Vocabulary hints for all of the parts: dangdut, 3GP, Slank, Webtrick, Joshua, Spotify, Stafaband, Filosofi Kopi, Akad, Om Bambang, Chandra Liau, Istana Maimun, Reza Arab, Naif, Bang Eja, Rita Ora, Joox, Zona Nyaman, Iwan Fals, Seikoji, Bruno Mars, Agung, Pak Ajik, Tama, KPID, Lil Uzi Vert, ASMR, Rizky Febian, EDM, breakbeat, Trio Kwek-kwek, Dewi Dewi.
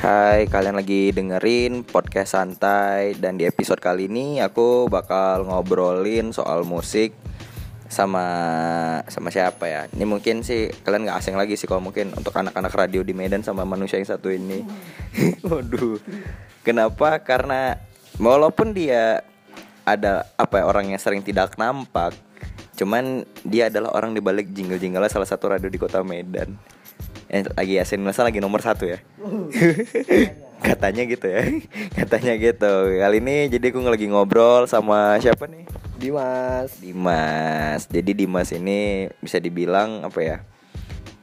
Hai, kalian lagi dengerin podcast santai. Dan di episode kali ini aku bakal ngobrolin soal musik sama siapa ya. Ini mungkin sih kalian gak asing lagi sih kalau mungkin untuk anak-anak radio di Medan sama manusia yang satu ini. Waduh. Kenapa? Karena walaupun dia ada orang yang sering tidak nampak, cuman dia adalah orang di balik jingle-jinglenya salah satu radio di kota Medan. Lagi asin masa lagi nomor 1 ya. Katanya gitu. Kali ini jadi aku lagi ngobrol sama siapa nih? Dimas. Jadi Dimas ini bisa dibilang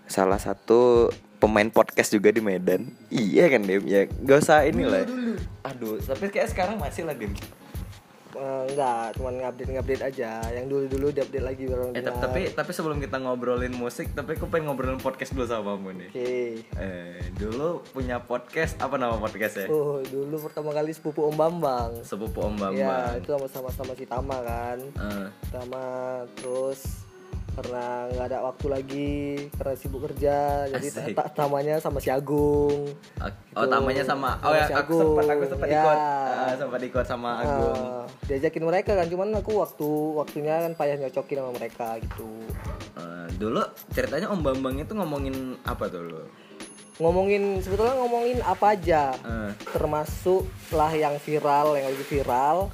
salah satu pemain podcast juga di Medan. Iya kan Dim? Ya gak usah inilah. Aduh, tapi kayak sekarang masih lah Dim. Enggak, cuma ngupdate aja. Yang dulu-dulu diupdate lagi bareng. Tapi sebelum kita ngobrolin musik, tapi aku pengen ngobrolin podcast dulu sama kamu nih. Oke. Okay. Dulu punya podcast, apa nama podcastnya? Dulu pertama kali sepupu Om Bambang. Ya, itu sama si Tama kan. Tama, terus karena nggak ada waktu lagi, karena sibuk kerja, jadi Tamanya sama si Agung. Oh, gitu. Tamanya sama si Agung. Aku sempat ya. Ikut sama Agung. Diajakin mereka kan, cuman aku waktunya kan payah nyocokin sama mereka gitu. Dulu ceritanya Om Bambang itu ngomongin apa tuh lo? Sebetulnya ngomongin apa aja, termasuk lah yang viral, yang lagi viral.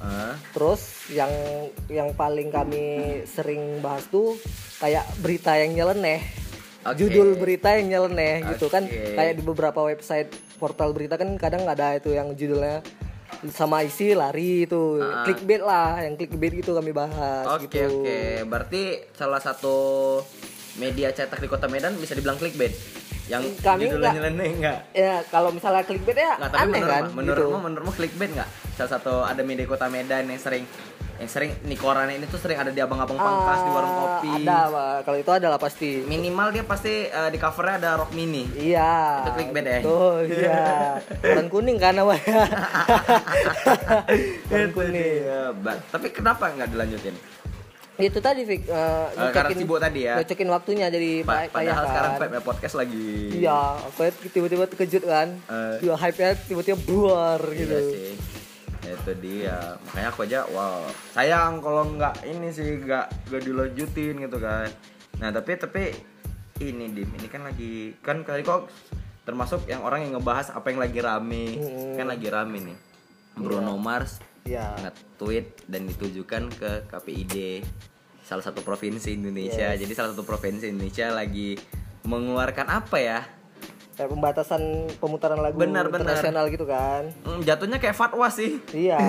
Terus yang paling kami sering bahas tuh kayak berita yang nyeleneh. Okay. Judul berita yang nyeleneh gitu kan, kayak di beberapa website portal berita kan kadang ada itu yang judulnya sama isi lari itu. Clickbait lah, yang clickbait gitu kami bahas. Oke. Berarti salah satu media cetak di kota Medan bisa dibilang clickbait. Yang kami judulnya nyeleneh enggak? Ya, kalau misalnya clickbait ya nggak, aneh menurut kan? Menurutmu clickbait enggak? Salah satu ada media kota Medan yang sering nih koran ini tuh sering ada di abang-abang pangkas, di warung kopi. Ada, kalau itu adalah pasti. Minimal dia pasti di covernya ada rok mini. Iya. Itu clickbait ya. Oh iya. Warung kuning kan namanya. Warung kuning. Ya, tapi kenapa nggak dilanjutin? Itu tadi nyocokin waktunya jadi padahal kan. Sekarang vibe podcast lagi. Iya, aku tiba-tiba terkejut kan. Dua hype-nya tiba-tiba buar gitu. Iya sih. Itu dia. Makanya aku aja wow. Sayang kalau enggak dilanjutin gitu kan. Nah, tapi ini Dim, ini kan lagi kan kali kok termasuk yang orang yang ngebahas apa yang lagi rame. Kan lagi rame nih. Bruno Mars nge-tweet dan ditujukan ke KPID, salah satu provinsi Indonesia. Jadi salah satu provinsi Indonesia lagi mengeluarkan apa ya? Kayak pembatasan pemutaran lagu internasional gitu kan. Jatuhnya kayak fatwa sih. Iya.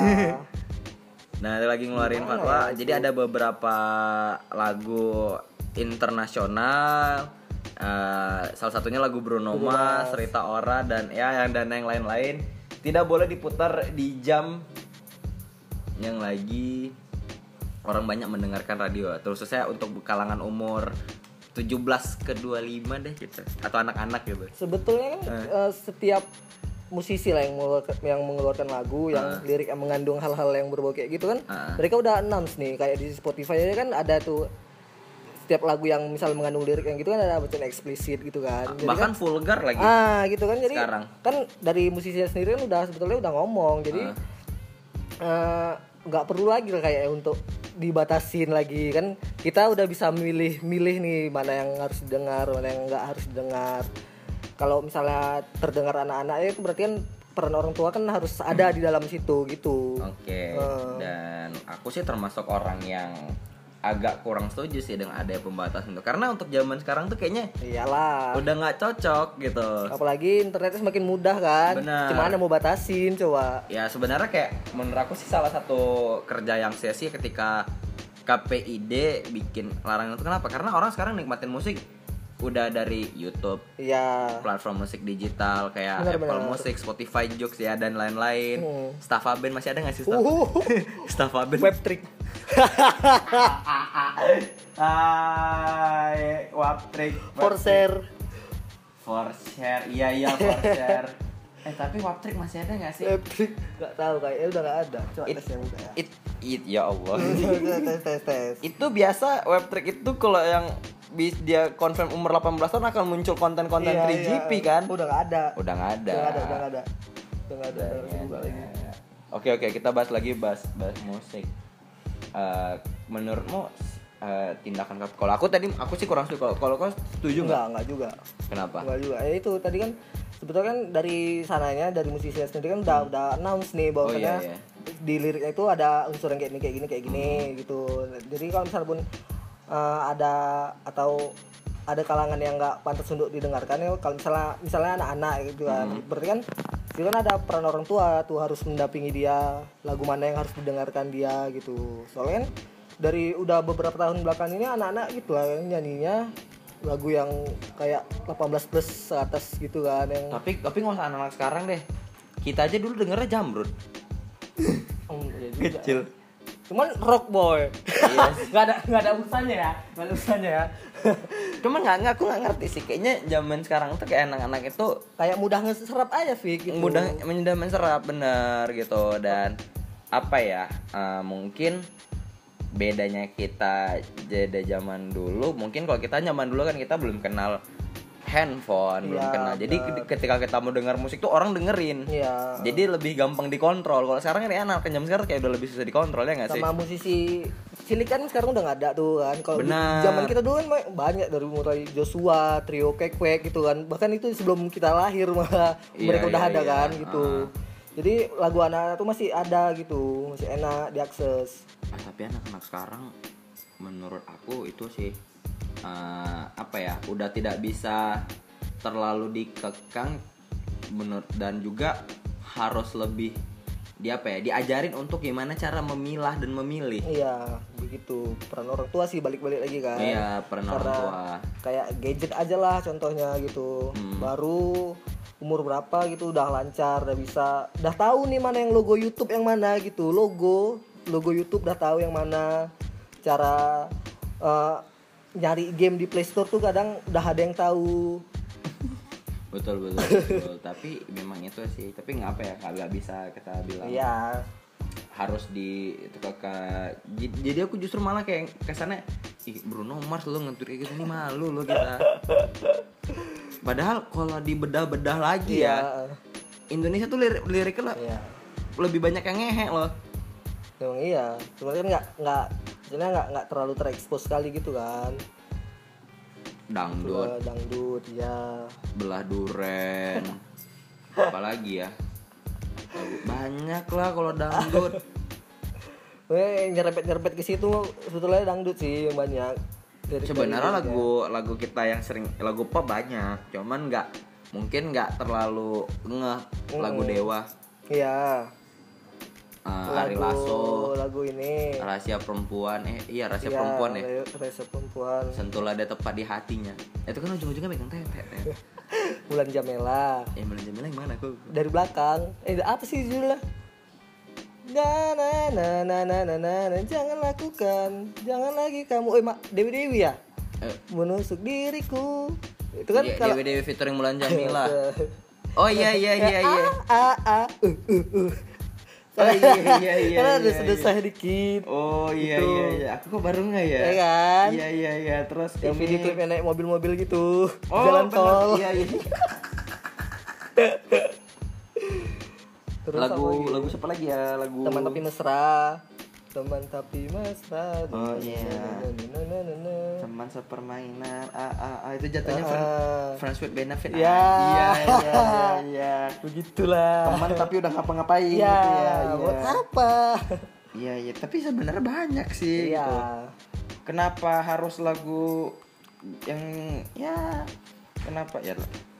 Nah, lagi ngeluarin fatwa. Jadi ada beberapa lagu internasional, salah satunya lagu Bruno Mars, Rita Ora dan yang lain-lain tidak boleh diputar di jam yang lagi orang banyak mendengarkan radio, terus saya untuk kalangan umur 17 ke 25 deh gitu, atau anak-anak gitu. Sebetulnya setiap musisi lah yang mengeluarkan lagu yang lirik yang mengandung hal-hal yang berbau kayak gitu kan, mereka udah announce nih kayak di Spotify kan ada tuh setiap lagu yang misalnya mengandung lirik yang gitu kan ada bacaan eksplisit gitu kan. Jadi bahkan kan, vulgar lagi. Gitu kan, jadi sekarang kan dari musisinya sendiri kan sebetulnya udah ngomong, jadi nggak perlu lagi lah kayak untuk dibatasin lagi kan. Kita udah bisa milih nih mana yang harus didengar, mana yang nggak harus didengar. Kalau misalnya terdengar anak-anak itu berarti kan peran orang tua kan harus ada di dalam situ gitu. Oke. Dan aku sih termasuk orang yang agak kurang setuju sih dengan adanya pembatasan itu, karena untuk zaman sekarang tuh kayaknya iyalah udah nggak cocok gitu, apalagi internetnya semakin mudah kan. Bener. Cuman mau batasin coba ya. Sebenarnya kayak menurut aku sih salah satu kerja yang sia sih ketika KPID bikin larangan itu. Kenapa? Karena orang sekarang nikmatin musik udah dari YouTube, platform musik digital kayak Apple Music, Spotify, Joox ya dan lain-lain. Stafaband masih ada nggak sih? Stafaband, Webtrick, Webtrick, for share, iya for share. Tapi Webtrick masih ada nggak sih? Webtrick nggak tahu, kayaknya udah nggak ada. Coba tes yang buka ya. Ya Allah. Tes. Itu biasa Webtrick itu kalau yang dia confirm umur 18 tahun akan muncul konten-konten 3GP iya. Kan? Udah enggak ada. Udah enggak ada. Udah lagi. Oke, kita bahas musik. Menurutmu tindakan kau, kalau aku tadi aku sih kurang setuju. Kalau kau setuju nggak? Nggak juga. Kenapa? Nggak juga. Ya itu tadi kan sebetulnya kan dari sananya, dari musisi sendiri kan udah announce nih bahwasanya di liriknya itu ada unsur yang kayak gini gitu. Jadi kalau misalnya pun ada kalangan yang nggak pantas untuk didengarkan, ya kalau misalnya anak-anak gitu kan, berarti kan itu kan ada peran orang tua tuh harus mendampingi dia, lagu mana yang harus didengarkan dia gitu. Soalnya kan, dari udah beberapa tahun belakang ini anak-anak gitu kan nyanyinya lagu yang kayak 18 plus ke atas gitu kan yang... Tapi nggak usah anak-anak sekarang deh, kita aja dulu dengernya Jamrud kecil cuman rock boy nggak ada usahanya ya cuman aku nggak ngerti sih, kayaknya zaman sekarang tuh kayak anak-anak itu kayak mudah ngeserap aja sih gitu. mudah menserap bener gitu. Dan apa ya, mungkin bedanya kita jeda zaman dulu, mungkin kalau kita zaman dulu kan kita belum kenal handphone, jadi ketika kita mau dengar musik tuh orang dengerin, jadi lebih gampang dikontrol. Kalau sekarang kan anak jam sekarang kayak udah lebih susah dikontrol, ya nggak sih? Sama musisi cilik kan sekarang udah nggak ada tuh kan. Kalau zaman kita dulu kan banyak, dari mulai Joshua, Trio Kwek-kwek gitu kan, bahkan itu sebelum kita lahir malah mereka udah ada kan gitu. Jadi lagu anak-anak tuh masih ada gitu, masih enak diakses. Tapi anak-anak sekarang menurut aku itu sih udah tidak bisa terlalu dikekang menurut, dan juga harus lebih diajarin untuk gimana cara memilah dan memilih. Iya, begitu. Peran orang tua sih balik-balik lagi kan. Iya, peran orang tua. Kayak gadget aja lah contohnya gitu. Baru umur berapa gitu udah lancar, udah bisa, udah tahu nih mana yang logo YouTube yang mana gitu, logo YouTube udah tahu yang mana, cara nyari game di Play Store tuh kadang udah ada yang tahu. Betul. Tapi memang itu sih, tapi nggak nggak bisa kita bilang. Iya. Harus jadi aku justru malah kayak kesana, Bruno Mars lo ngentur kayak gitu nih, malu lo kita. Padahal kalau dibedah-bedah lagi Indonesia tuh liriknya lah lebih banyak yang ngehe loh. Emang iya, cuma kan nggak terlalu terekspos sekali gitu kan. Dangdut ya. Belah duren. Apalagi ya? Banyak lah kalau dangdut. Nyerempet ke situ sebetulnya dangdut sih yang banyak. Sebenarnya lagu kita yang sering, lagu pop banyak, cuman mungkin nggak terlalu ngeh. Lagu Dewa. Iya. Ari Lasso, lagu ini Rahasia Perempuan, Perempuan ya. Rahasia Perempuan. Sentuhlah dia tepat di hatinya. Itu kan ujung-ujungnya megang tetet. Mulan Jameela. Mulan Jameela yang mana aku? Dari belakang. Apa sih judulnya? Na, jangan lakukan, jangan lagi kamu. Dewi Dewi ya? Menusuk diriku. Itu kan kalau Dewi Dewi featuring Mulan Jameela. Oh iya. Oh iya. Karena ada sedesah dikit. Oh iya. Aku kok baru enggak ya? Iya kan? Iya. Terus yang video klip yang naik mobil-mobil gitu. Jalan tol. Iya. Terus lagu siapa lagi ya? Lagu Teman tapi mesra. Oh iya. Teman sepermainan. Itu jatuhnya friends with benefit. Iya. Begitulah. Teman tapi udah ngapa-ngapain. Iya. Buat apa? Iya. Tapi sebenarnya banyak sih. Iya. Gitu. Kenapa harus lagu yang kenapa ya?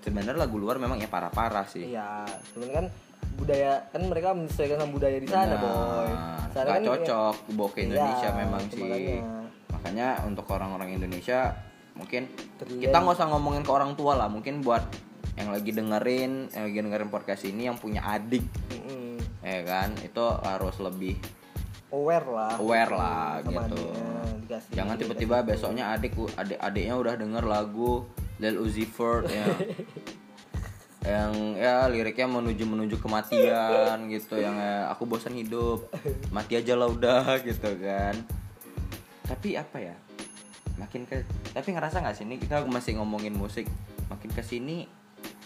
Sebenarnya lagu luar memang ya parah-parah sih. Iya. Sebenarnya kan budaya kan mereka menyesuaikan sama budaya di sana, boy. Sana kan cocok bawa ke Indonesia memang sih. Makanya untuk orang-orang Indonesia mungkin kita nggak usah ngomongin ke orang tua lah. Mungkin buat yang lagi dengerin, podcast ini yang punya adik, ya kan, itu harus lebih aware lah gitu. Jangan tiba-tiba besoknya adiknya udah denger lagu Lil Uzi Vert ya. Yang liriknya menuju kematian gitu, yang aku bosan hidup, mati aja lah udah gitu kan. Tapi apa ya, makin ke, tapi ngerasa nggak sini kita masih ngomongin musik, makin kesini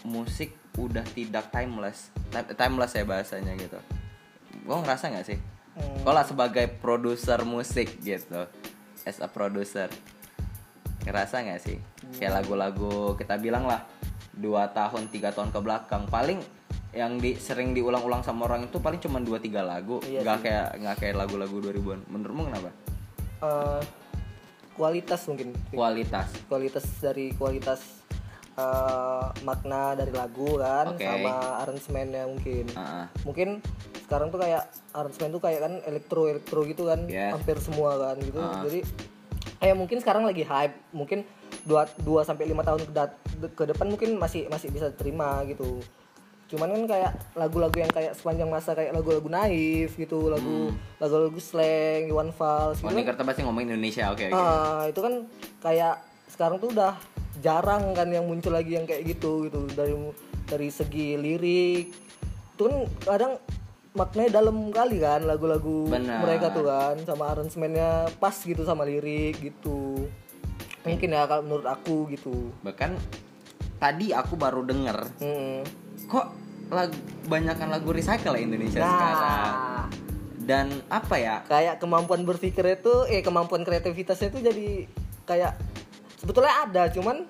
musik udah tidak timeless ya bahasanya gitu. Gue ngerasa nggak sih? Kalau sebagai produser musik gitu, as a producer, ngerasa nggak sih? Kayak lagu-lagu kita bilang lah 2-3 tahun ke belakang paling yang sering diulang-ulang sama orang itu paling cuma 2-3 lagu, iya, nggak kayak lagu-lagu 2000-an. Menurutmu kenapa? Kualitas mungkin. Kualitas dari kualitas makna dari lagu kan, okay, sama aransemennya mungkin. Mungkin sekarang tuh kayak aransemen tuh kayak kan elektro gitu kan, yeah, hampir semua kan gitu. Jadi kayak mungkin sekarang lagi hype, mungkin 2-5 tahun ke depan mungkin masih bisa terima gitu. Cuman kan kayak lagu-lagu yang kayak sepanjang masa kayak lagu-lagu Naif gitu, lagu-lagu Slank, Iwan Fals gitu. Oh, ini kertas pasti ngomongin Indonesia, oke. Itu kan kayak sekarang tuh udah jarang kan yang muncul lagi yang kayak gitu dari segi lirik. Itu kan kadang maknanya dalam kali kan lagu-lagu mereka tuh kan, sama aransemennya pas gitu sama lirik gitu. Mungkin ya kalau menurut aku gitu. Bahkan tadi aku baru denger. Kok banyakan lagu recycle ya Indonesia sekarang. Dan apa ya, kayak kemampuan berpikirnya tuh kemampuan kreativitasnya tuh jadi kayak sebetulnya ada, cuman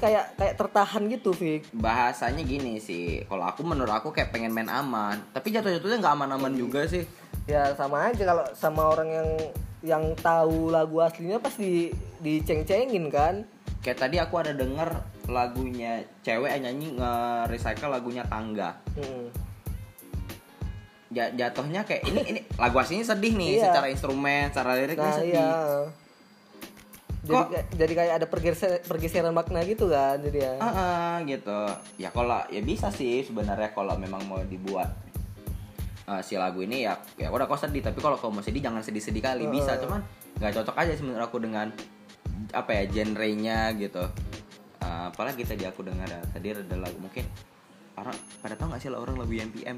kayak tertahan gitu, Fik. Bahasanya gini sih, kalau aku menurut aku kayak pengen main aman, tapi jatuh-jatuhnya enggak aman-aman juga sih. Ya sama aja kalau sama orang yang tahu lagu aslinya pasti diceng-cengin kan. Kayak tadi aku ada denger lagunya cewek nyanyi nge-recycle lagunya Tangga. Jatuhnya kayak ini lagu aslinya sedih nih, secara instrumen, secara lirik nih sedih. Jadi kayak ada pergeseran makna gitu kan jadi ya. Gitu. Ya kalau ya bisa sih sebenarnya kalau memang mau dibuat si lagu ini ya udah kau sedih, tapi kalau kau mau sedih jangan sedih-sedih kali, bisa, cuman enggak cocok aja menurut aku dengan apa ya genrenya gitu. Apalagi tadi aku dengar tadi ada lagu, mungkin orang pada tahu nggak sih lah orang lagu MPM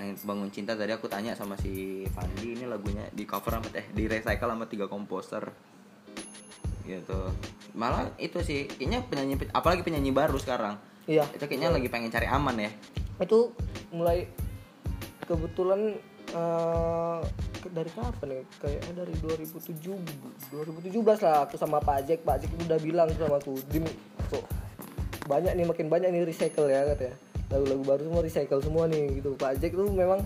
yang Bangun Cinta. Tadi aku tanya sama si Fandi, ini lagunya di cover sama di recycle sama 3 komposer gitu. Malah itu sih kayaknya apalagi penyanyi baru sekarang, iya, itu kayaknya lagi pengen cari aman ya. Itu mulai kebetulan dari kapan ya? Kayaknya dari 2017 lah aku sama Pak Ajik udah bilang sama aku, Dim, makin banyak nih recycle ya katanya. Lagu-lagu baru semua recycle semua nih gitu. Pak Ajik tuh memang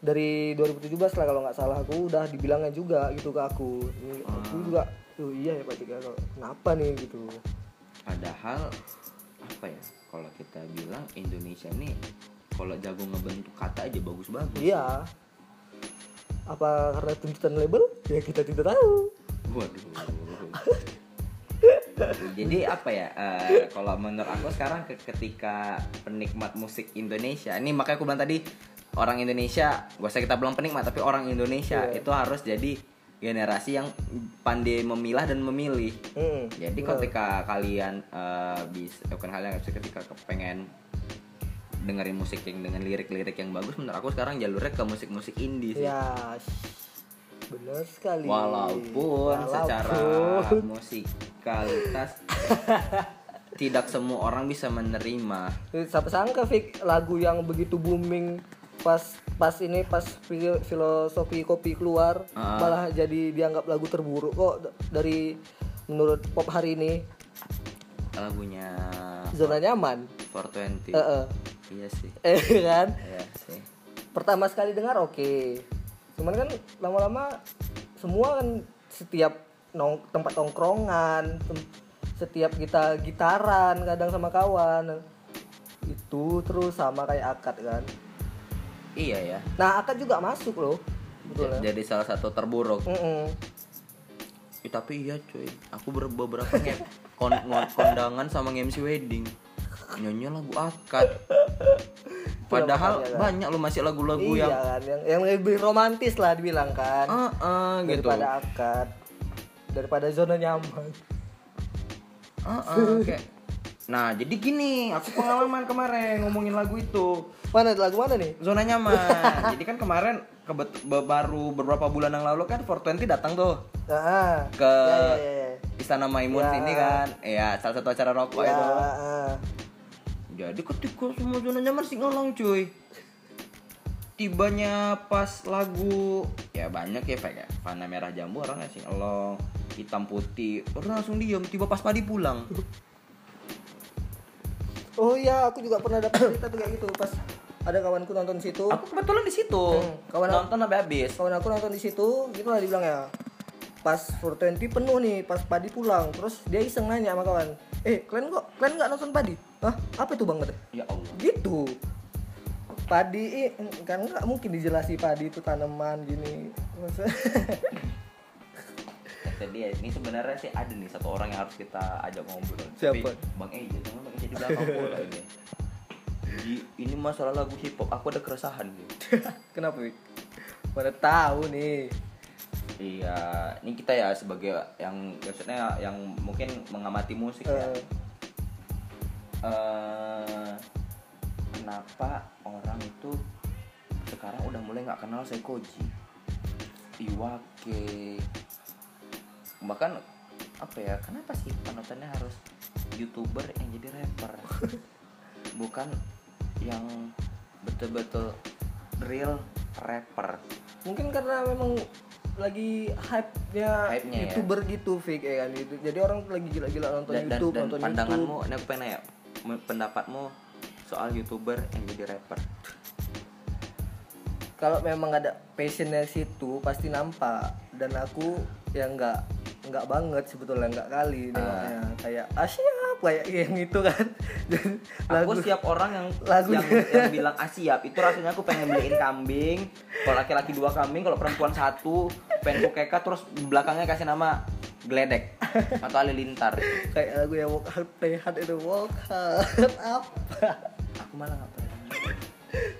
dari 2017 lah kalau nggak salah aku udah dibilangnya juga gitu ke aku. Aku juga tuh iya ya Pak Ajik, kenapa nih gitu. Padahal apa ya? Kalau kita bilang Indonesia nih kalau jago ngebentuk kata aja bagus-bagus. Iya. Apa karena tuntutan label? Ya kita tidak tahu. Waduh. Jadi apa ya? Kalau menurut aku sekarang ketika penikmat musik Indonesia, ini makanya aku bilang tadi orang Indonesia, gak usah kita bilang penikmat, tapi orang Indonesia itu harus jadi generasi yang pandai memilah dan memilih. Jadi ketika kalian ketika pengen dengerin musik dengan lirik-lirik yang bagus, menurut aku sekarang jalurnya ke musik-musik indie sih. Ya, benar sekali. Walaupun secara musikalitas tidak semua orang bisa menerima. Siapa sangka, Fik, lagu yang begitu booming pas Filosofi Kopi keluar malah jadi dianggap lagu terburuk kok dari menurut pop hari ini. Lagunya Zona Nyaman 420. Iya sih. Kan? Iya sih. Pertama sekali dengar oke. Cuman kan lama-lama semua kan setiap tempat tongkrongan, setiap kita gitaran kadang sama kawan. Itu terus sama kayak Akad kan. Iya ya. Nah, Akad juga masuk loh. Jadi salah satu terburuk. Tapi iya cuy, aku beberapa kondangan sama MC wedding nyanyi lagu Akad. Padahal banyak lo masih lagu-lagu yang lebih romantis lah dibilang kan. Daripada gitu. Akad, daripada Zona Nyaman. Kayak Nah, jadi gini, aku pengalaman kemarin ngomongin lagu itu. Mana lagu mana nih? Zona Nyaman. Jadi kan kemarin baru beberapa bulan yang lalu kan 420 datang tuh. Ke Istana Maimun sini kan. Ya, salah satu acara rokok itu. Jadi ketika semua Zona Nyaman sih ngolong cuy. Tibanya pas lagu ya banyak ya kayak Fana Merah Jambu orang ngasih elong, Hitam Putih orang langsung diem, tiba pas Padi pulang. Oh iya, aku juga pernah dapat cerita tuh kayak gitu. Pas ada kawanku nonton di situ. Aku kebetulan di situ. Kawan nonton sampai habis. Kawan aku nonton di situ, gitu lah dibilang ya. Pas 420 penuh nih, pas Padi pulang, terus dia iseng nanya sama kawan, kalian nggak nonton Padi? Hah, apa itu bang? Ya Allah. Gitu. Padi kan nggak mungkin dijelasi padi itu tanaman gini. Kata dia ini sebenarnya sih ada nih satu orang yang harus kita ajak ngobrol. Siapa? Bang Eja, sama Bang Eja di belakang bola ini. Jadi ini masalah lagu hip hop, aku ada keresahan gitu. Kenapa? Pada tahu nih. Iya, ini kita ya sebagai yang maksudnya yang mungkin mengamati musik ya. Kenapa orang itu sekarang udah mulai nggak kenal Seikoji, Iwake, bahkan apa ya? Kenapa sih penontonnya harus YouTuber yang jadi rapper, bukan yang betul-betul real rapper? Mungkin karena memang lagi hype-nya YouTuber ya? Gitu, fake ya kan? Jadi orang lagi gila-gila nonton YouTube, dan nonton pandanganmu, YouTube. Aku pengen nanya, pendapatmu soal YouTuber yang jadi rapper. Kalau memang ada passionnya situ pasti nampak, dan aku yang enggak banget sebetulnya, enggak kali nengoknya. Kayak asyap kayak yang itu kan. Aku siap orang yang bilang asyap itu rasanya aku pengen beliin kambing, kalau laki-laki 2 kambing, kalau perempuan 1, pengen kukeka terus belakangnya kasih nama Gledek atau Halilintar. Kayak lagu yang walk hard play hard itu walk hard apa? Aku malah nggak pernah.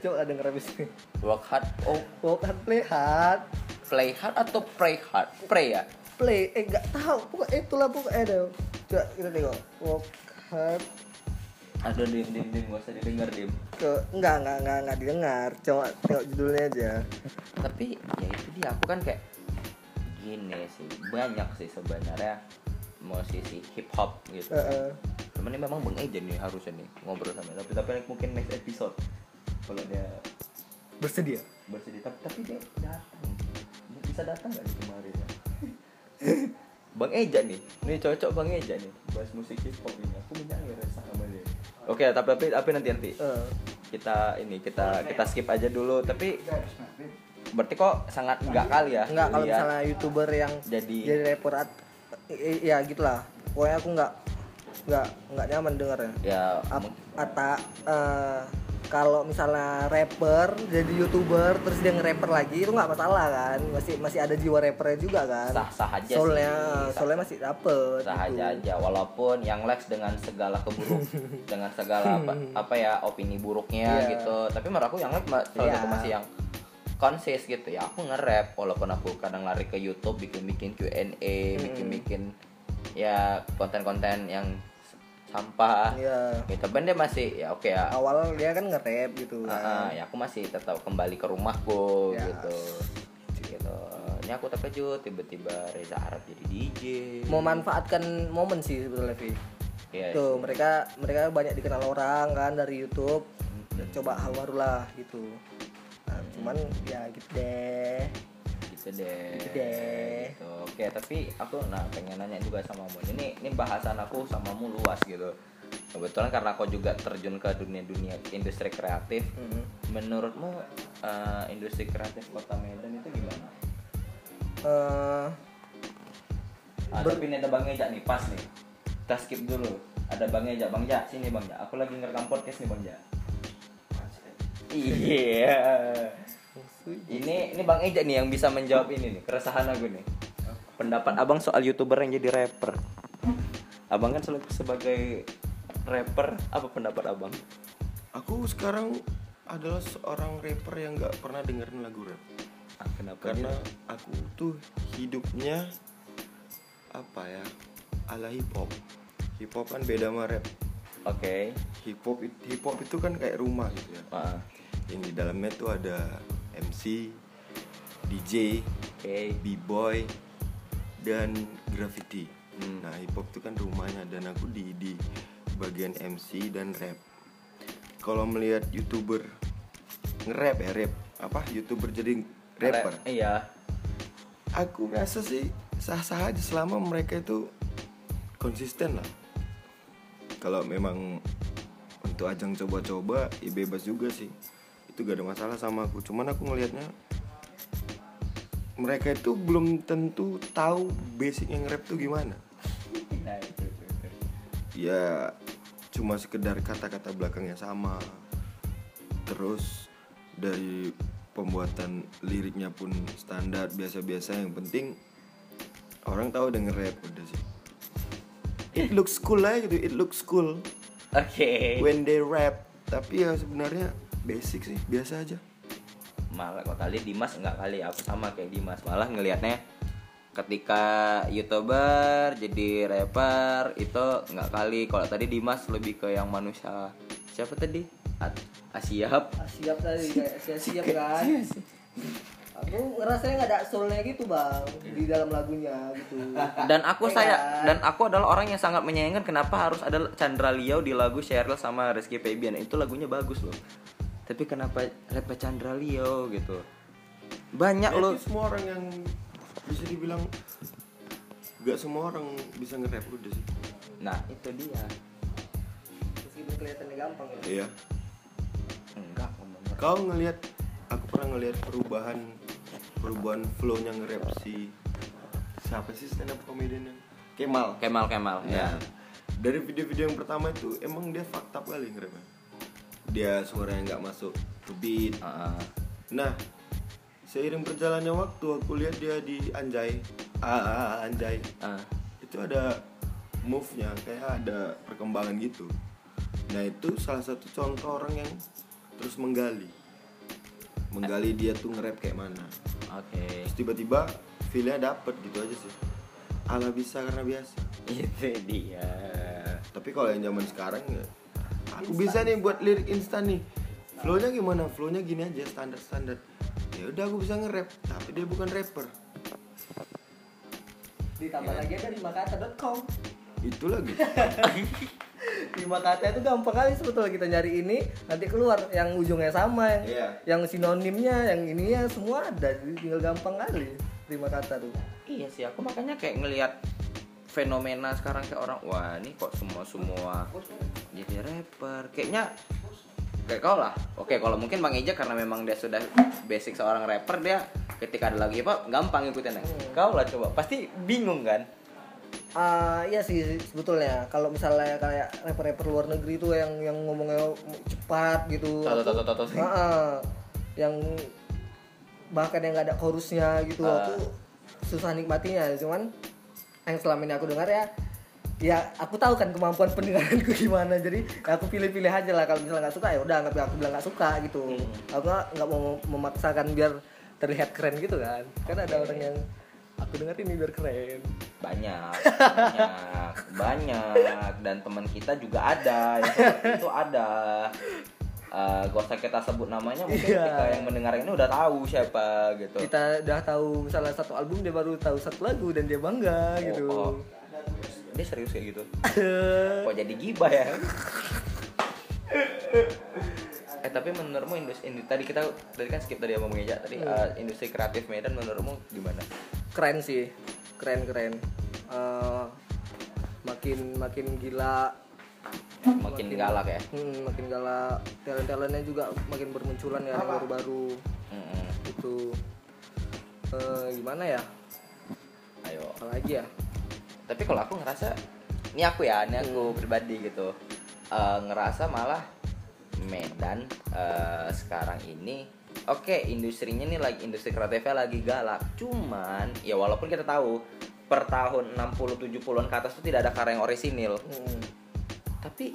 Coba denger abis ini. Walk hard, walk hard, play hard, atau pray hard, pray ya? Play, nggak tahu. Pokoknya itulah pokoknya deh. Coba kita tengok. Walk hard. Aduh, dim, nggak usah didengar dim. Nggak didengar. Coba tengok judulnya aja. Tapi ya itu dia. Aku kan kayak gini sih, banyak sih sebenarnya musisi hip hop gitu. Cuman ini memang Bang Eja nih harusnya nih ngobrol sama dia. Tapi mungkin next episode kalau dia bersedia. Tapi dia datang. Bisa datang nggak nih kemarin? Ya? Bang Eja nih, ini cocok Bang Eja nih. Bahas musik hip hop ini. Aku menyayir sama dia. Oke, tapi nanti. Kita skip aja dulu. Tapi berarti kok sangat enggak kali ya? Enggak kalau misalnya YouTuber yang jadi rapper ya gitulah. Pokoknya aku enggak nyaman dengarnya. Ya kalau misalnya rapper jadi YouTuber terus dia nge-rapper lagi itu enggak masalah kan? Masih ada jiwa rappernya juga kan? Sah-sah aja soalnya, sih. Soalnya masih dapet. Sah gitu. aja walaupun yang Lex dengan segala dengan segala apa ya opini buruknya gitu. Tapi menurut aku yang Lex masih yang konsis gitu ya, aku nge-rap walaupun aku kadang lari ke YouTube bikin-bikin Q&A, bikin-bikin ya konten-konten yang sampah. Gitu. Ben dia masih ya oke ya. Awal dia kan nge-rap gitu. Ya aku masih tetap kembali ke rumahku gitu. Ini aku terkejut tiba-tiba Reza Arab jadi DJ. Memanfaatkan momen sih sebetulnya Vi. Yes. Tuh, mereka banyak dikenal orang kan dari YouTube. Coba hal baru lah gitu. Cuman ya gitu deh. Gitu. Oke, tapi aku pengen nanya juga sama Mun. Ini bahasan aku sama Mun luas gitu. Kebetulan karena aku juga terjun ke dunia industri kreatif. Menurutmu industri kreatif Kota Medan itu gimana? Tapi ini ada Bang Eja nih pas nih. Kita skip dulu. Ada Bang Eja, Bang Ja sini Bang Ja. Aku lagi ngerekam podcast nih Bang Ja. Iya. Ini Bang Eja nih yang bisa menjawab ini nih, keresahan aku nih. Pendapat Abang soal YouTuber yang jadi rapper. Abang kan sebagai rapper, apa pendapat Abang? Aku sekarang adalah seorang rapper yang enggak pernah dengerin lagu rap. Kenapa? Karena aku tuh hidupnya ala hip hop. Hip hop kan beda sama rap. Oke. Hip hop itu kan kayak rumah gitu ya. Yang di dalamnya tuh ada MC, DJ, B-boy, dan graffiti. Nah, hip hop itu kan rumahnya, dan aku di bagian MC dan rap. Kalau melihat YouTuber nge-rap ya, rap. Apa? YouTuber jadi rapper. Iya. Aku rasa sih sah-sah aja selama mereka itu konsisten lah. Kalau memang untuk ajang coba-coba, ya bebas juga sih. Itu gak ada masalah sama aku. Cuman aku ngelihatnya mereka itu belum tentu tahu basicnya nge-rap tuh gimana. Nah, itu. Ya cuma sekedar kata-kata belakangnya sama. Terus dari pembuatan liriknya pun standar biasa-biasa. Yang penting orang tahu udah nge-rap udah sih. It looks cool lah gitu, it looks cool. Oke. When they rap, tapi ya sebenarnya basic sih, biasa aja. Malah kok kali Dimas enggak kali, aku sama kayak Dimas. Malah ngelihatnya ketika YouTuber jadi rapper itu enggak kali. Kalau tadi Dimas lebih ke yang manusia. Siapa tadi? Asiap tadi kayak siap kan. Aku rasanya nggak ada soulnya gitu bang di dalam lagunya gitu. Dan aku adalah orang yang sangat menyayangkan kenapa harus ada Chandra Liau di lagu Sheryl sama Rizky Febian. Itu lagunya bagus loh. Tapi kenapa rapnya Chandra Liau gitu? Banyak loh. Semua orang yang bisa dibilang nggak semua orang bisa nge-rap udah sih. Nah itu dia. Meskipun kelihatannya gampang ya. Iya. Enggak. Kau ngelihat, aku pernah ngelihat perubahan flow-nya nge-rap si siapa sih stand up comedian-nya? Kemal ya. Dari video-video yang pertama itu emang dia fucked up kali nge-rapnya. Dia suaranya enggak masuk ke beat. Nah, seiring berjalannya waktu aku lihat dia di Anjay. Itu ada move-nya kayak ada perkembangan gitu. Nah, itu salah satu contoh orang yang terus menggali dia tuh nge-rap kayak mana. Oke. Terus tiba-tiba feel-nya dapet gitu aja sih. Ala bisa karena biasa. Itu dia. Tapi kalau yang zaman sekarang ya, aku bisa nih buat lirik instan nih. Flow-nya gimana? Flow-nya gini aja standar. Ya udah aku bisa nge-rap, tapi dia bukan rapper. Ditambah lagi ada rimakata.com. Itu lagi. Lima kata itu gampang kali sebetulnya, kita nyari ini nanti keluar yang ujungnya sama, yang sinonimnya, yang ininya semua ada, jadi tinggal gampang kali lima kata tuh. Iya sih, aku makanya kayak ngelihat fenomena sekarang kayak orang, wah ini kok semua jadi rapper kayaknya kayak kau lah. Oke, kalau mungkin Bang Eja karena memang dia sudah basic seorang rapper, dia ketika ada lagu apa gampang ngikutin. Kau lah coba pasti bingung kan. Iya sih sebetulnya kalau misalnya kayak rapper-rapper luar negeri tuh yang ngomongnya cepat gitu, yang bahkan yang nggak ada chorusnya gitu, aku susah nikmatinya. Cuman yang selama ini aku dengar ya aku tahu kan kemampuan pendengaranku gimana, jadi aku pilih-pilih aja lah. Kalau misalnya nggak suka ya udah aku bilang nggak suka gitu. Aku nggak mau memaksakan biar terlihat keren gitu kan. Karena ada orang yang aku dengar ini biar keren. Banyak dan teman kita juga ada yang seperti itu ada. Gak usah kita sebut namanya, mungkin kita yang mendengar ini udah tahu siapa gitu. Kita udah tahu misalnya satu album, dia baru tahu satu lagu dan dia bangga gitu. Dia serius kayak gitu. Kok jadi gibah ya? Tapi menurutmu industri tadi kan skip tadi Abang Eja tadi, industri kreatif Medan menurutmu gimana? Keren sih. Keren. Makin gila. Makin galak ya. Makin galak. Talent-talentnya juga makin bermunculan ya, yang baru-baru. Itu gimana ya? Ayo, apalagi ya. Tapi kalau aku ngerasa ini aku pribadi gitu. Ngerasa malah Medan sekarang ini industrinya nih lagi, industri kreatifnya lagi galak. Cuman ya walaupun kita tahu per tahun 60-70an ke atas tuh tidak ada karya yang orisinil, tapi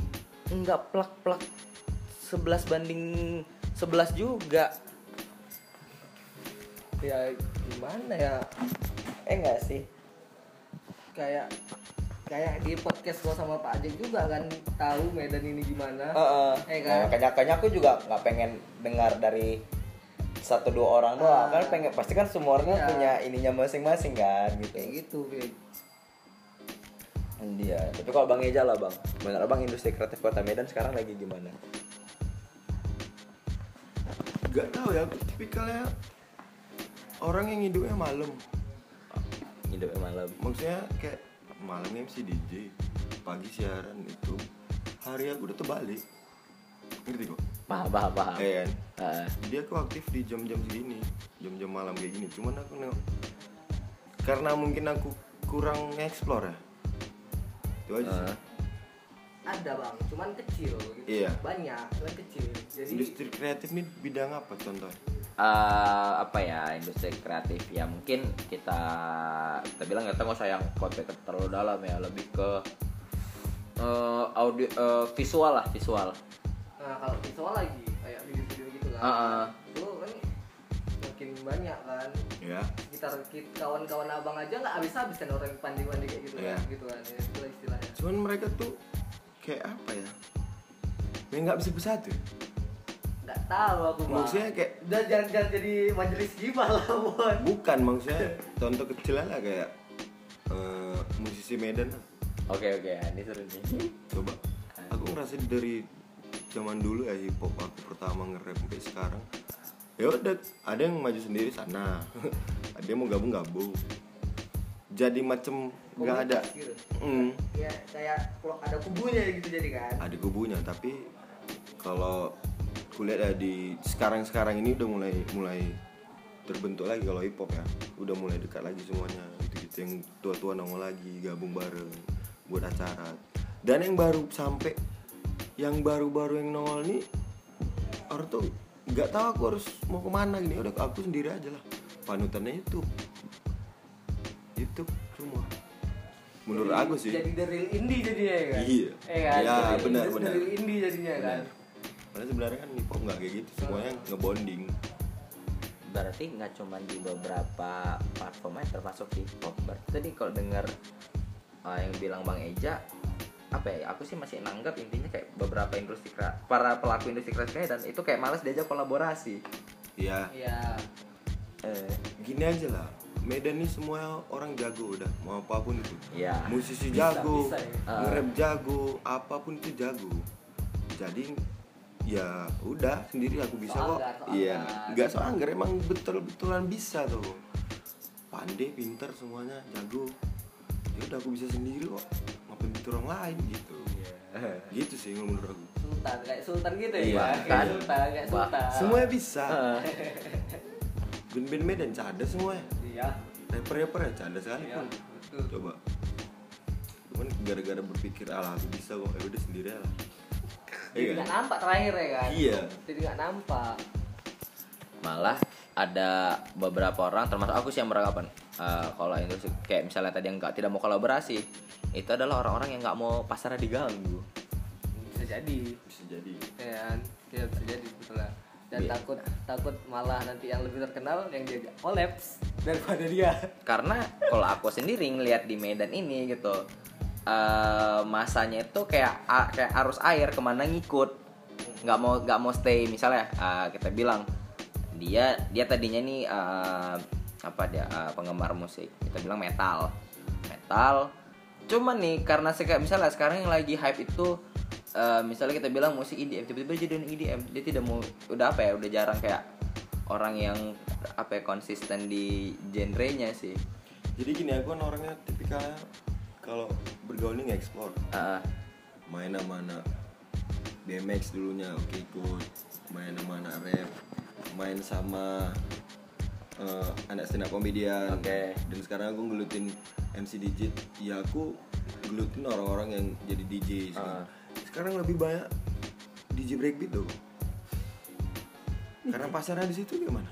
nggak plak-plak 11/11 juga ya. Gimana ya, enggak sih, kayak kayak di podcast gua sama Pak Ajik juga kan tahu Medan ini gimana. Kan? Nah, kayaknya aku juga nggak pengen dengar dari satu dua orang doang, kan pengen pasti kan semua orang punya ininya masing-masing kan gitu. Kayak gitu, Bang. Iya, tapi kalau Bang Eja lah, Bang. Benar Bang, industri kreatif Kota Medan sekarang lagi gimana? Gak tahu ya, tipikalnya orang yang hidupnya malam. Hidupnya malam. Maksudnya kayak malam MC DJ, pagi siaran itu. Hari aku udah terbalik. Ngerti kok? Paham. Iya kan? Jadi aku aktif di jam-jam segini, jam-jam malam kayak gini. Cuman aku karena mungkin aku kurang nge-explore ya. Itu aja sih. Ada Bang, cuman kecil gitu. Iya. Banyak, cuman kecil. Jadi industri kreatif ini bidang apa contohnya? Industri kreatif ya mungkin kita bilang nggak tahu saya yang konten terlalu dalam ya, lebih ke audio visual. Nah, kalau visual lagi kayak video-video gitu kan. Itu kan makin banyak kan. Iya. Kita kawan-kawan abang aja nggak habis-habisan orang pandai-pandai kayak gitu kan, gitu kan. Ya, itulah istilahnya. Cuman mereka tuh kayak apa ya? Mereka nggak bisa bersatu. Nggak tahu aku Bang. Maksudnya kayak udah jangan jadi majelis gibah lah, Bon. Bukan, maksudnya contoh kecil lah kayak musisi Medan. Oke, ini seru nih. Coba. Aku ngerasain dari zaman dulu ya hip hop aku pertama nge-rap sampai sekarang. Ya udah, ada yang maju sendiri sana. Ada yang mau gabung. Jadi macem enggak ada. Gitu. Ya kayak ada kubunya gitu jadi kan. Ada kubunya, tapi kalau kulihat ya di sekarang ini udah mulai terbentuk lagi kalau hip hop ya. Udah mulai dekat lagi semuanya. Gitu-gitu yang tua-tua nongol lagi gabung bareng buat acara. Dan yang baru sampai yang baru-baru yang nongol nih orang tuh nggak tahu aku harus mau kemana gini, udah aku sendiri aja lah, panutannya YouTube semua menurut aku sih. Jadi the real indie jadinya ya kan? Iya benar the real indie jadinya kan. Padahal sebenarnya kan hip hop nggak kayak gitu, semuanya ngebonding. Berarti nggak cuma di beberapa platform aja, termasuk hip hop. Berarti tadi kalau dengar yang bilang Bang Eja, aku sih masih nanggap intinya kayak beberapa industri para pelaku industri kreatif dan itu kayak malas diajak kolaborasi. Iya. Gini aja lah, Medan ini semua orang jago udah, mau apapun itu. Iya. Musisi jago, nge-rap jago, apapun itu jago. Jadi ya udah sendiri aku bisa kok. Iya, enggak soal anggar, emang betul-betulan bisa tuh. Pandai, pintar semuanya, jago. Ya udah aku bisa sendiri kok. Bentuk orang lain gitu. Gitu sih menurut aku. Sultan gitu ya. Sultan. Semua bisa. Band-band Medan cadas semua. Iya. Rapper-rapper cadas sekalipun. Betul. Coba. Cuman gara-gara berpikir ala aku bisa kok, udah sendiri lah. Jadi enggak nampak terakhir ya kan? Iya. Jadi enggak nampak. Malah ada beberapa orang termasuk aku sih yang beranggapan kalau industri kayak misalnya tadi yang tidak mau kolaborasi itu adalah orang-orang yang nggak mau pasarnya diganggu. Bisa jadi ya bisa jadi betul lah. Dan takut malah nanti yang lebih terkenal yang dia kolaps daripada dia. Karena kalau aku sendiri ngelihat di Medan ini gitu masanya itu kayak arus air kemana ngikut, nggak mau stay. Misalnya kita bilang dia tadinya nih penggemar musik, kita bilang metal cuman nih karena misalnya sekarang yang lagi hype itu misalnya kita bilang musik EDM, tiba-tiba jadi EDM dia tidak mau, udah jarang kayak orang yang konsisten di genrenya sih. Jadi gini, aku kan orangnya tipikalnya kalau bergaul nih nge-explore main sama anak BMX dulunya, ikut main sama anak rap, main sama anak stand up komedian. Dan sekarang aku ngelutin MC DJ, ya aku ngelutin orang-orang yang jadi DJ sekarang lebih banyak DJ breakbeat tuh karena pasarnya di situ gimana?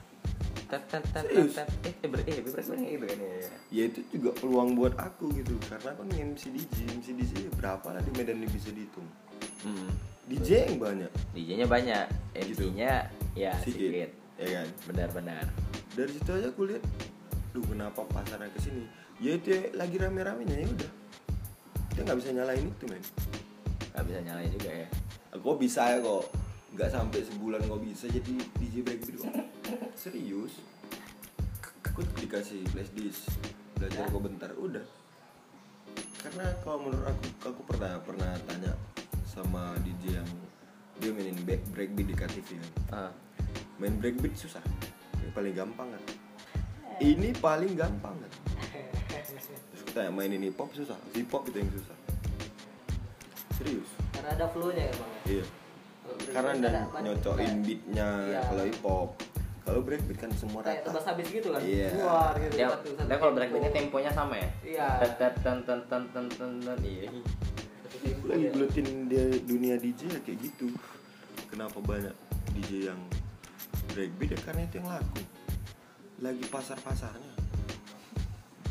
Ya itu juga peluang buat aku gitu, karena kan MC DJ berapa lah di Medan ini bisa dihitung. DJ yang banyak, DJ-nya banyak, MC-nya ya sedikit, ya kan? Benar. Dari situ aja aku lihat, kenapa pasarnya kesini? Ya itu lagi rame-ramenya ya udah. Dia nggak bisa nyalain itu, men. Nggak bisa nyalain juga ya. Gue bisa ya kok. Nggak sampai sebulan gue bisa jadi DJ breakbeat kok. Serius. Gue dikasih flash disk, belajar gue bentar, udah. Karena kalau menurut aku pernah tanya sama DJ yang dia mainin breakbeat di KTV kan. Main breakbeat susah. Ini paling gampang kan. Ini paling gampang kan. Terus kita mainin hip hop susah. Hip hop itu yang susah. Serius. Karena ada flow-nya ya, Bang. Iya. Karena dan nyocokin beat-nya kalau hip hop. Kalau breakbeat kan semua rata. Tebas habis gitu kan. Iya. Luar gitu. Dia kalau breakbeatnya temponya sama ya. Iya. Ten. Iya. Lagi bulutin dia dunia DJ kayak gitu. Kenapa banyak DJ yang breakbeat ya karena itu yang laku. Lagi pasar-pasarnya.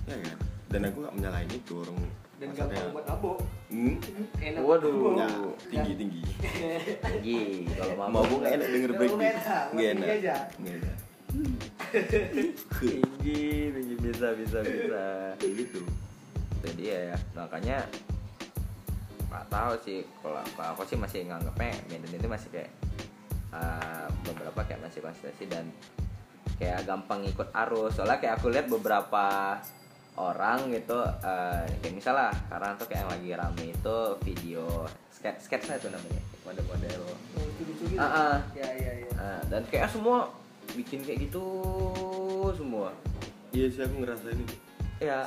Ya kan? Dan aku gak menyalahin itu orang. Dan gampang buat mabuk. Enak. Waduh, nah, tinggi. Tinggi. Kalau mabuk gak enak denger breakbeat. Gak enak. Gak enak. Tinggi bisa. Gitu. Jadi ya, makanya nggak tahu sih, kalau aku sih masih nganggapnya Medan itu masih kayak beberapa kayak masih konsentrasi dan kayak gampang ikut arus. Soalnya kayak aku lihat beberapa orang gitu kayak misalnya sekarang tuh kayak yang lagi rame itu video sketsa itu namanya model-model gitu. Ya. Dan kayak semua bikin kayak gitu semua. Iya sih aku ngerasain itu. Ya.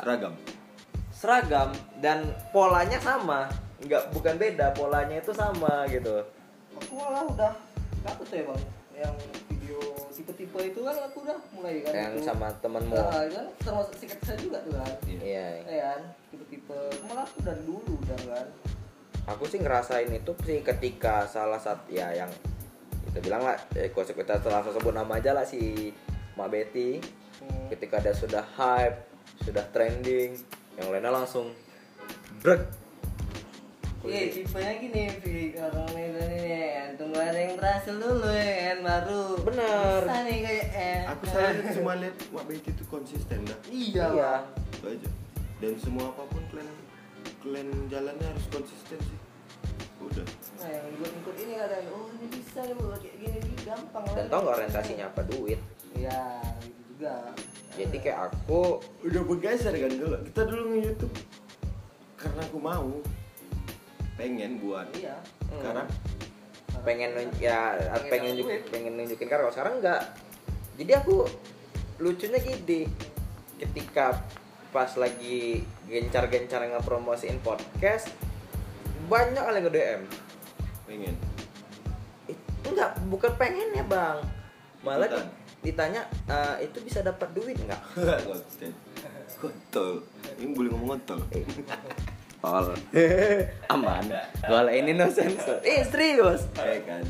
Seragam dan polanya sama. Enggak, bukan beda, polanya itu sama gitu. Aku malah udah takut ya Bang, yang video tipe-tipe itu kan aku udah mulai kan. Yang itu sama temenmu kan termasuk sikat saya juga tuh kan. Iya. Tipe-tipe, malah aku dari dulu udah kan. Aku sih ngerasain itu sih ketika salah satu ya yang kita bilang lah, kita salah sebut nama aja lah si Mak Betty. Ketika dia sudah hype, sudah trending, yang lainnya langsung brek. Iya, tipenya gini, orang Medan ini ya, tunggu ada yang berhasil dulu ya, baru bener. Bisa nih kayak aku selalu cuma lihat Wak Betty itu konsisten dah. Iya. Itu aja. Dan semua apapun kalian jalannya harus konsisten sih. Udah. Nah, yang ikut ini ada, oh ini bisa nih buat kayak gini nih gampang. Dan tau nggak orientasinya apa duit? Iya, gitu juga. Jadi kayak aku udah bergeser kan dulu. Kita dulu nge-YouTube karena aku mau. Pengen buat sekarang pengen nunjukin karena sekarang enggak. Jadi aku lucunya gini, ketika pas lagi gencar-gencar ngepromosiin podcast banyak yang nge-DM pengen enggak, bukan pengen ya Bang, malah ditanya itu bisa dapat duit enggak. Kontol ini boleh ngomong kontol. Aman. Kalau ini no sensor. Serius. Ya kan.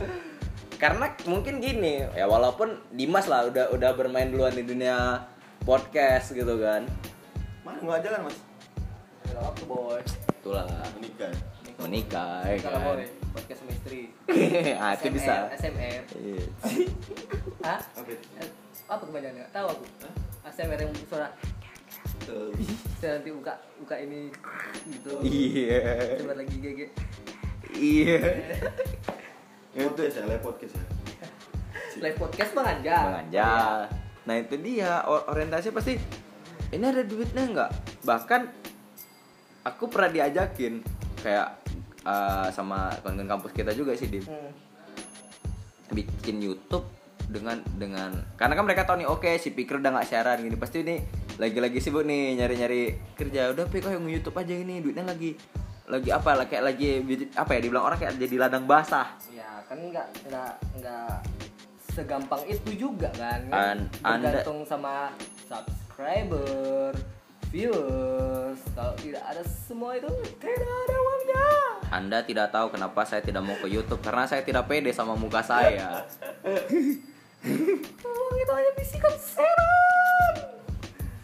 Karena mungkin gini, ya walaupun Dimas lah udah bermain duluan di dunia podcast gitu kan. Mana enggak jalan, Mas? Enggak waktu, Boy. Itulah menikah. Ya kan? Kalau mau podcast sama istri. Itu bisa. ASMR. Iya. Hah? Apa kebanyakan? Tahu aku. ASMR yang suara saya nanti buka ini gitu. Iya. Coba lagi GG. Iya. Itu ya live podcast ya. Live podcast Bang Anja. Nah itu dia orientasinya pasti ini ada duitnya enggak? Bahkan aku pernah diajakin kayak sama teman kampus kita juga sih Dim. Bikin YouTube dengan karena kan mereka tahu nih oke si Pikir udah enggak siaran gini pasti ini lagi sibuk nih nyari kerja. Udah Pik, kayak nge-YouTube aja ini duitnya lagi apa lah kayak lagi apa ya dibilang orang kayak jadi ladang basah. Iya, kan enggak segampang itu juga kan. Bergantung sama subscriber, viewers. Kalau tidak ada semua itu tidak ada uangnya. Anda tidak tahu kenapa saya tidak mau ke YouTube karena saya tidak pede sama muka saya. Uang itu hanya bisikan setan.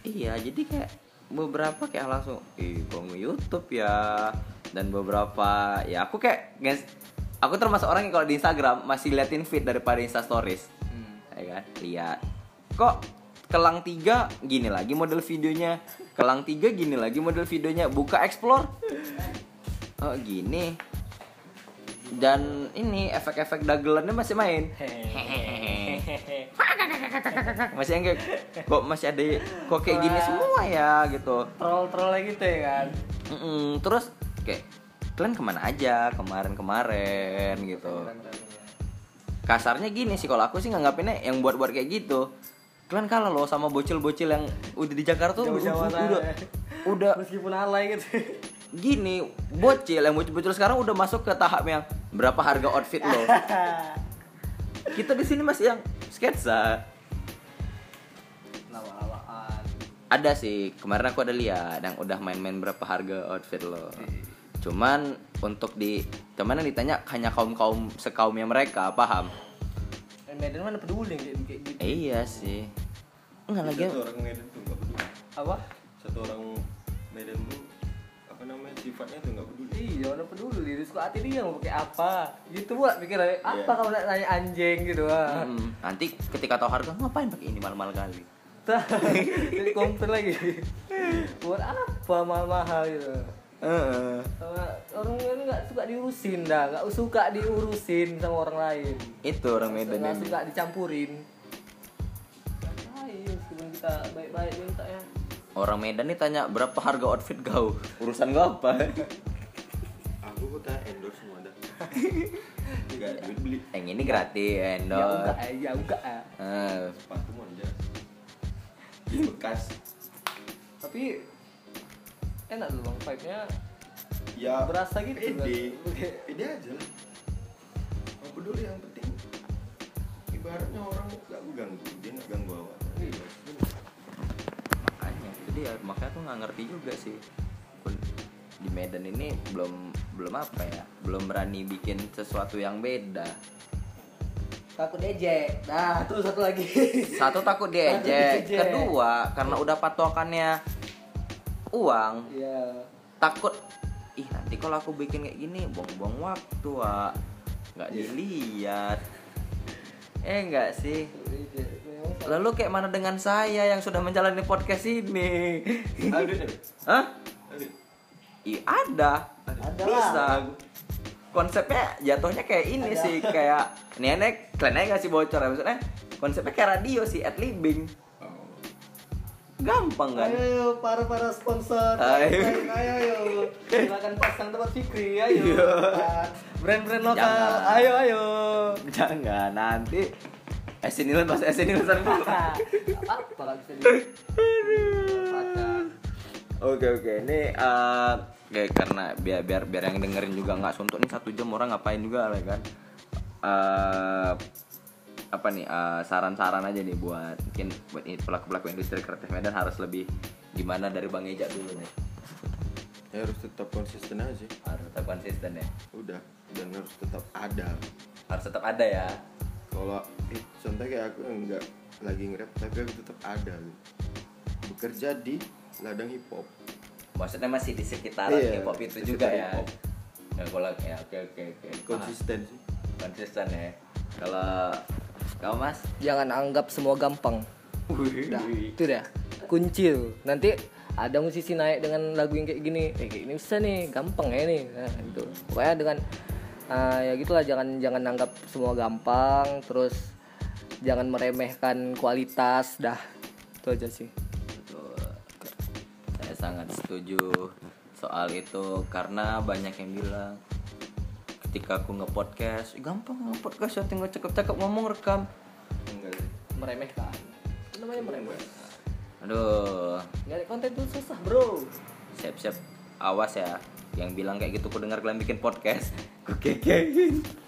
Iya, jadi kayak beberapa kayak langsung kok nge-YouTube ya. Dan beberapa ya aku kayak guys, aku termasuk orang yang kalau di Instagram masih liatin feed daripada Insta Stories. Ya kan? Lihat. Kok kelang 3 gini lagi model videonya. Buka explore. oh gini. Dan ini efek-efek dagelannya masih main. Masih enggak kok, masih ada kok kayak gini semua ya gitu. Troll-trollnya gitu ya kan. Terus kayak kalian kemana aja kemarin-kemarin gitu. Kasarnya gini sih kalau aku sih nganggapinnya yang buat-buat kayak gitu. Kalian kalah loh sama bocil-bocil yang udah di Jakarta tuh udah meskipun alay gitu. Gini, bocil sekarang udah masuk ke tahap yang berapa harga outfit lo. Kita di sini masih yang sketsa. Lawa-lawaan. Ada sih, kemarin aku ada lihat yang udah main-main berapa harga outfit lo. Cuman untuk di teman yang ditanya hanya kaum-kaum sekaumnya mereka, paham? Medan mana peduli kayak gitu. Iya sih. Enggak lagi. Satu orang Medan tuh enggak peduli. Apa? Satu orang Medan tuh sifatnya tuh nggak peduli. Iya, nggak peduli. Dia suka hati dia mau pakai apa, gitu buat pikirnya apa kalau nak nanya anjing gitu. Nanti ketika tahu harga ngapain pakai ini mahal-mahal kali. Jadi komplain lagi. Buat apa mahal-mahal gitu. Orang ini nggak suka diurusin dah, nggak suka diurusin sama orang lain. Itu orang Medan ini. Nggak suka dicampurin. Ayo, sebelum kita baik-baik minta ya. Orang Medan nih tanya berapa harga outfit kau, urusan gua apa? Aku udah endorse semua dah. Enggak duit beli. Yang ini gratis endorse. Ya enggak ya. Sepatu monja. Di bekas. Tapi enak tuh bang, vibe-nya. Ya berasa gitu. Pede aja lah. Enggak peduli yang penting. Ibaratnya orang enggak ganggu, dia enggak ganggu awak. Dia makanya aku nggak ngerti juga sih di Medan ini belum apa ya, belum berani bikin sesuatu yang beda, takut diejek. Nah itu satu lagi, satu takut diejek, kedua karena udah patokannya uang ya. Takut ih nanti kalau aku bikin kayak gini buang-buang waktu ah, nggak dilihat enggak sih. Lalu kayak mana dengan saya yang sudah menjalani podcast ini? Hah? Iya ada bisa. Konsepnya jatuhnya kayak ini sih, kayak nih enek, kalian nggak sih bocor ya maksudnya? Konsepnya kayak radio sih, at living. Gampang kan? Ayo para sponsor, ayo, silakan pasang tempat Fikri, ayo. Brand-brand lokal, jangan. ayo. Jangan nanti. Esenilan pas esenilan sendiri. Apa lagi sendiri? Oke, ini kayak karena biar yang dengerin juga nggak suntuk nih, 1 jam orang ngapain juga lah kan? Apa nih saran-saran aja nih buat mungkin buat pelaku-pelaku industri kreatif Medan harus lebih gimana dari Bang Eja dulu nih? Ya harus tetap konsisten aja. Harus tetap konsisten ya. Udah, dan harus tetap ada. Harus tetap ada ya. Kalau contoh kayak aku yang nggak lagi nge-rap tapi aku tetap ada gitu. Bekerja di ladang hip hop. Maksudnya masih di sekitaran hip hop itu juga ya. Nah, kalau ya oke. Konsisten sih. Konsisten ya. Kalau kamu Mas, jangan anggap semua gampang. Udah, itu dah. Kunci tuh. Nanti ada musisi naik dengan lagu yang kayak gini. Kayak ini bisa nih, gampang ya nih. Nah, gitu. Pokoknya dengan ya gitulah, jangan anggap semua gampang, terus jangan meremehkan kualitas, dah itu aja sih. Betul. Saya sangat setuju soal itu karena banyak yang bilang ketika aku nge-podcast, gampang nge-podcast ya tinggal cakep-cakep ngomong rekam. Enggak, meremehkan. Itu namanya meremehkan. Aduh. Nyari konten tuh susah bro. Siap-siap awas ya. Yang bilang kayak gitu, ku dengar kalian bikin podcast, ku kekein.